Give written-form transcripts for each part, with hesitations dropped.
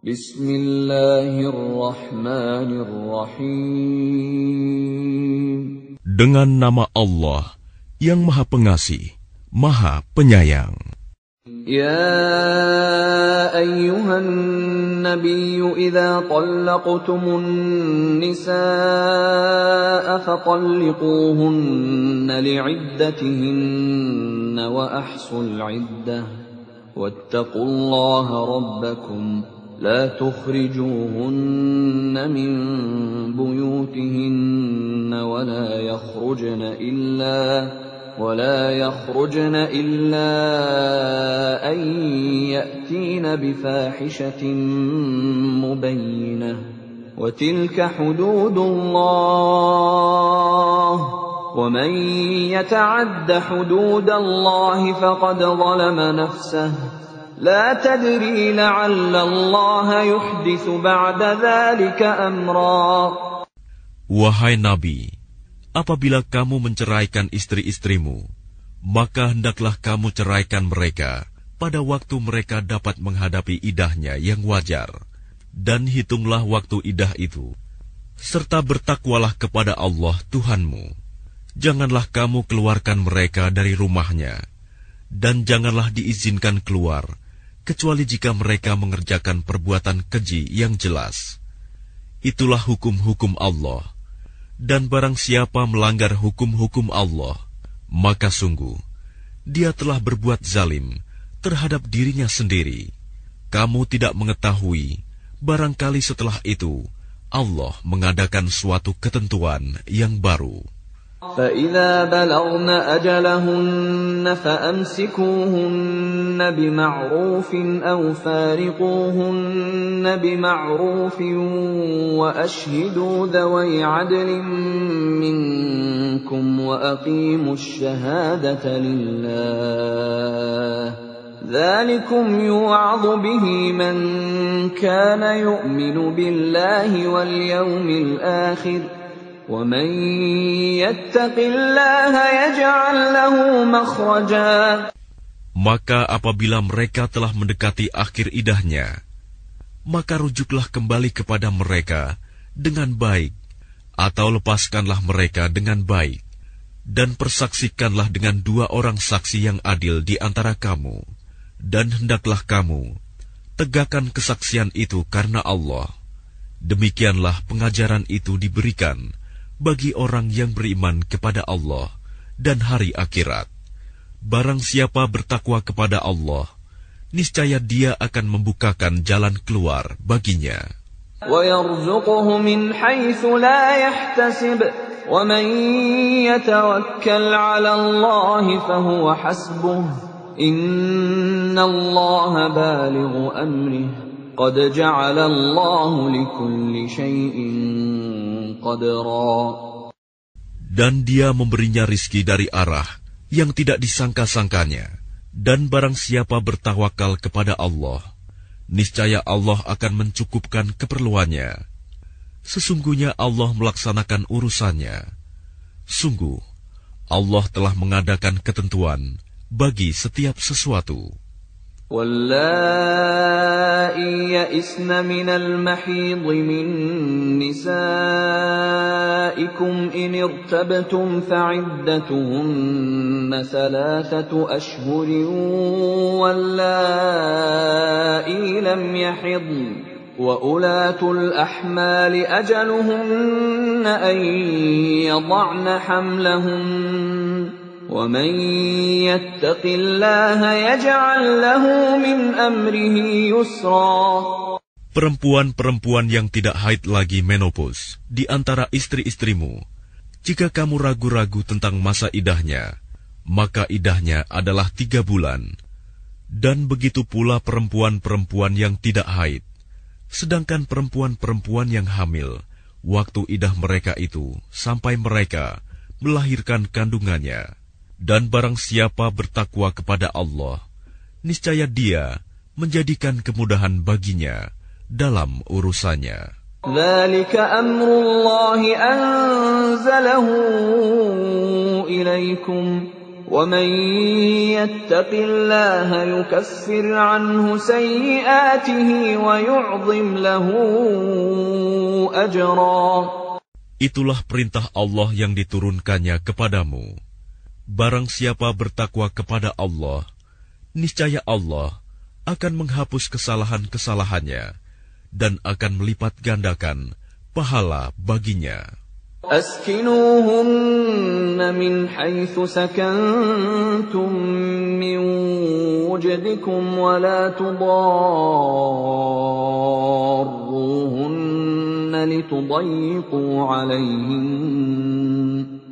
Bismillahirrahmanirrahim. Dengan nama Allah yang Maha Pengasih, Maha Penyayang. Ya ayyuhan nabiyyu idza tallaqtumun nisaa fatalliquhunna li'iddatihinna wa ahsul 'iddah wattaqullaha rabbakum لا تخرجوهن من بيوتهن ولا يخرجن إلا أن يأتين بفاحشة مبينة وتلك حدود الله ومن يتعد حدود الله فقد ظلم نفسه لا تدري لعل الله يحدث بعد ذلك أمرا. Wahai Nabi, apabila kamu menceraikan istri-istrimu, maka hendaklah kamu ceraikan mereka pada waktu mereka dapat menghadapi iddahnya yang wajar, dan hitunglah waktu iddah itu, serta bertakwalah kepada Allah Tuhanmu. Janganlah kamu keluarkan mereka dari rumahnya, dan janganlah diizinkan keluar kecuali jika mereka mengerjakan perbuatan keji yang jelas. Itulah hukum-hukum Allah. Dan barang siapa melanggar hukum-hukum Allah, maka sungguh, dia telah berbuat zalim terhadap dirinya sendiri. Kamu tidak mengetahui, barangkali setelah itu, Allah mengadakan suatu ketentuan yang baru. فَإِذَا بَلَغْنَ أَجَلَهُنَّ فَأَمْسِكُوهُنَّ بِمَعْرُوفٍ أَوْ فَارِقُوهُنَّ بِمَعْرُوفٍ وَأَشْهِدُوا ذَوَيْ عَدْلٍ مِّنكُمْ وَأَقِيمُوا الشَّهَادَةَ لِلَّهِ ذَلِكُمْ يُوعَظُ بِهِ مَن كَانَ يُؤْمِنُ بِاللَّهِ وَالْيَوْمِ الْآخِرِ وَمَن يَتَّقِ اللَّهَ يَجْعَل لَّهُ مَخْرَجًا. Maka apabila mereka telah mendekati akhir iddahnya, maka rujuklah kembali kepada mereka dengan baik, atau lepaskanlah mereka dengan baik, dan persaksikanlah dengan dua orang saksi yang adil di antara kamu, dan hendaklah kamu tegakkan kesaksian itu karena Allah. Demikianlah pengajaran itu diberikan bagi orang yang beriman kepada Allah dan hari akhirat. Barang siapa bertakwa kepada Allah, niscaya dia akan membukakan jalan keluar baginya. وَيَرْزُقُهُ مِنْ حَيْثُ لَا يَحْتَسِبُ وَمَنْ يَتَوَكَّلْ عَلَى اللَّهِ فَهُوَ حَسْبُهُ إِنَّ اللَّهَ بَالِغُ أَمْرِهِ قَدْ جَعَلَ اللَّهُ لِكُلِّ شَيْءٍ. Dan dia memberinya rizki dari arah yang tidak disangka-sangkanya. Dan barang siapa bertawakal kepada Allah, niscaya Allah akan mencukupkan keperluannya. Sesungguhnya Allah melaksanakan urusannya. Sungguh, Allah telah mengadakan ketentuan bagi setiap sesuatu. وَاللَّائِي يَئِسْنَ مِنَ الْمَحِيضِ مِن نِّسَائِكُمْ إِنِ ارْتَبْتُمْ فَعِدَّتُهُنَّ ثَلَاثَةُ أَشْهُرٍ وَاللَّائِي لَمْ يَحِضْنَ وَأُولَاتُ الْأَحْمَالِ أَجَلُهُنَّ أَن يَضَعْنَ حَمْلَهُنَّ وَمَن يَتَّقِ اللَّهَ يَجْعَل لَّهُ مِنْ أَمْرِهِ يُسْرًا. Perempuan-perempuan yang tidak haid lagi menopause di antara istri-istrimu, jika kamu ragu-ragu tentang masa iddahnya, maka iddahnya adalah 3 bulan. Dan begitu pula perempuan-perempuan yang tidak haid. Sedangkan perempuan-perempuan yang hamil, waktu iddah mereka itu sampai mereka melahirkan kandungannya. Dan barang siapa bertakwa kepada Allah, niscaya dia menjadikan kemudahan baginya dalam urusannya. Dzalika amrullahi anzalahu ilaikum وَمَنْ يَتَّقِ اللَّهَ يُكَفِّرْ عَنْهُ سَيِّئَاتِهِ وَيُعْظِمْ لَهُ أَجْرًا. Itulah perintah Allah yang diturunkannya kepadamu. Barang siapa bertakwa kepada Allah, niscaya Allah akan menghapus kesalahan-kesalahannya dan akan melipat gandakan pahala baginya. Askinuhunna min haitsu sakantum min wujdikum wa la tudarruhunna litudayyiqu alaihim.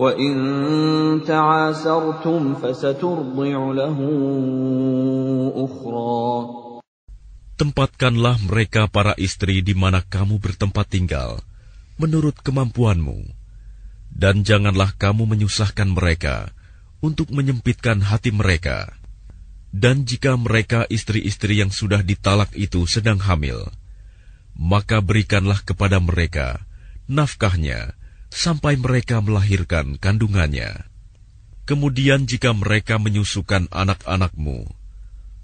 وَإِنْ تَعَاسَرْتُمْ فَسَتُرْضِعُ لَهُ أُخْرَى. Tempatkanlah mereka para istri di mana kamu bertempat tinggal, menurut kemampuanmu. Dan janganlah kamu menyusahkan mereka untuk menyempitkan hati mereka. Dan jika mereka istri-istri yang sudah ditalak itu sedang hamil, maka berikanlah kepada mereka nafkahnya sampai mereka melahirkan kandungannya. Kemudian jika mereka menyusukan anak-anakmu,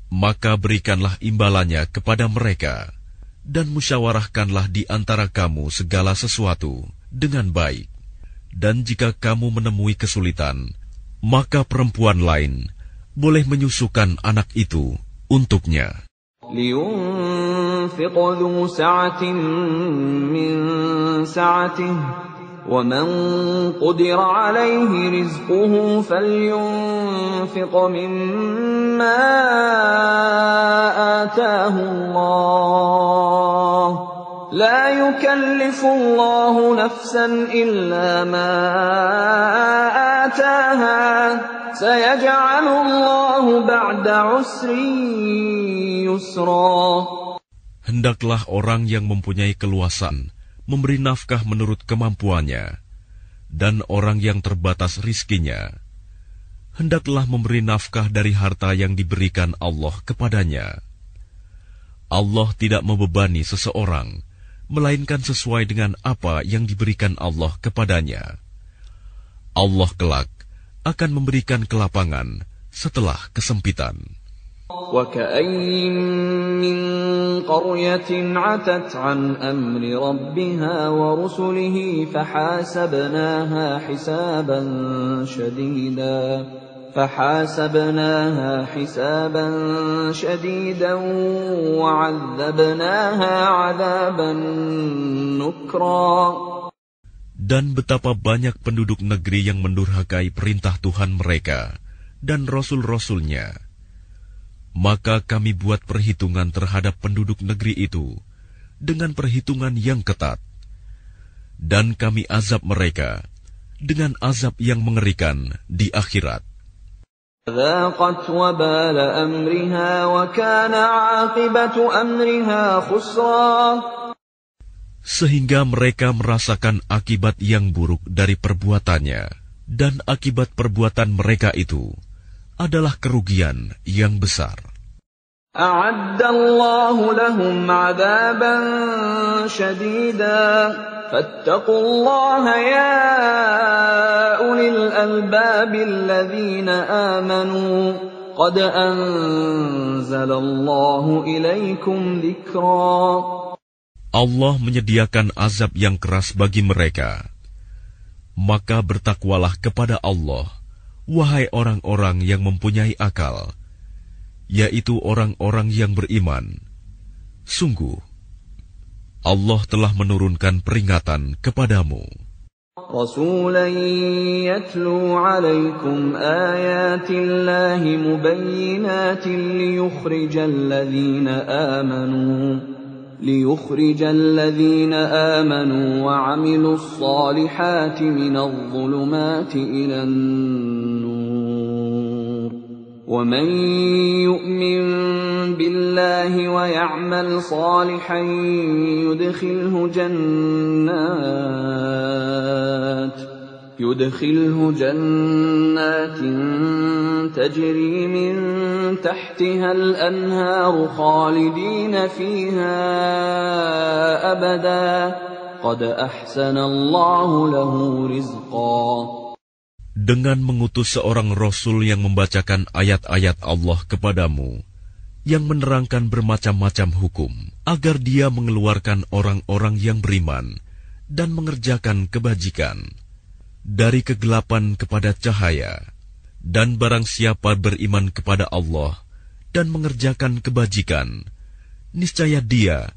maka berikanlah imbalannya kepada mereka, dan musyawarahkanlah di antara kamu segala sesuatu dengan baik. Dan jika kamu menemui kesulitan, maka perempuan lain boleh menyusukan anak itu untuknya. لِيُنْفِقَ ذُو سَعَةٍ مِنْ سَعَتِهِ وَمَنْ قُدِرَ عَلَيْهِ رِزْقُهُ فَلْيُنْفِقْ مِمَّا آتَاهُ اللَّهُ لَا يُكَلِّفُ اللَّهُ نَفْسًا إِلَّا مَا آتَاهَا سَيَجْعَلُ اللَّهُ بَعْدَ عُسْرٍ يُسْرًا. Hendaklah orang yang mempunyai keluasan memberi nafkah menurut kemampuannya, dan orang yang terbatas rizkinya, hendaklah memberi nafkah dari harta yang diberikan Allah kepadanya. Allah tidak membebani seseorang, melainkan sesuai dengan apa yang diberikan Allah kepadanya. Allah kelak akan memberikan kelapangan setelah kesempitan. وَكَأَيٍّ مِّن قَرْيَةٍ عَتَتْ عَنْ أَمْرِ رَبِّهَا وَرُسُلِهِ فَحَاسَبْنَاهَا حِسَابًا شَدِيدًا وَعَذَّبْنَاهَا عَذَابًا نُكْرًا. Dan betapa banyak penduduk negeri yang mendurhakai perintah Tuhan mereka dan rasul-rasulnya. Maka kami buat perhitungan terhadap penduduk negeri itu dengan perhitungan yang ketat. Dan kami azab mereka dengan azab yang mengerikan di akhirat. Sehingga mereka merasakan akibat yang buruk dari perbuatannya. Dan akibat perbuatan mereka itu adalah kerugian yang besar. A'addallahu lahum 'adaban syadidan fattaqullaha ya ulil albabilladzina amanu qad anzalallahu ilaikum dzikra. Allah menyediakan azab yang keras bagi mereka. Maka bertakwalah kepada Allah, wahai orang-orang yang mempunyai akal, yaitu orang-orang yang beriman. Sungguh, Allah telah menurunkan peringatan kepadamu. Rasulan yatlu alaikum ayatillahi mubayyinatin liyukhrijal ladzina amanu wa 'amilus shalihati minadh dhulumati ilan nur. وَمَنْ يُؤْمِنْ billahi wa ya'mal salihan yudkhilhu jannatin tajri min tahtiha al-anharu khalidina fiha abada qad ahsanallahu lahu rizqa. Dengan mengutus seorang Rasul yang membacakan ayat-ayat Allah kepadamu, yang menerangkan bermacam-macam hukum, agar dia mengeluarkan orang-orang yang beriman dan mengerjakan kebajikan, dari kegelapan kepada cahaya, dan barang siapa beriman kepada Allah dan mengerjakan kebajikan, niscaya dia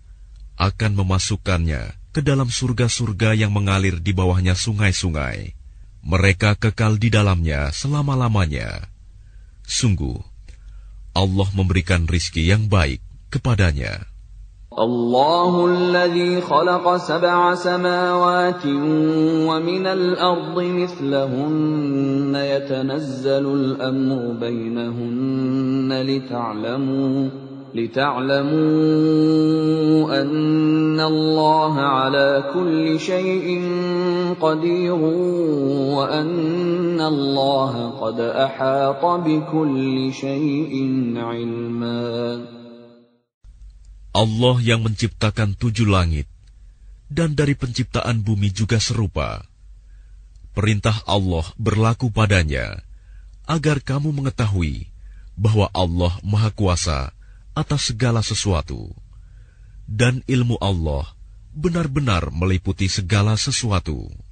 akan memasukkannya ke dalam surga-surga yang mengalir di bawahnya sungai-sungai. Mereka kekal di dalamnya selama-lamanya. Sungguh, Allah memberikan rizki yang baik kepadanya. Allahul ladzi khalaqa sab'a samawatin wa minal ardi mithlahunna yatanazzalul amru bainahunna لِتَعْلَمُوا أَنَّ اللَّهَ عَلَى كُلِّ شَيْءٍ قَدِيرٌ وَأَنَّ اللَّهَ قَدْ أَحَاطَ بِكُلِّ شَيْءٍ عِلْمًا. Allah yang menciptakan 7 langit dan dari penciptaan bumi juga serupa. Perintah Allah berlaku padanya agar kamu mengetahui bahwa Allah Maha Kuasa atas segala sesuatu, dan ilmu Allah benar-benar meliputi segala sesuatu.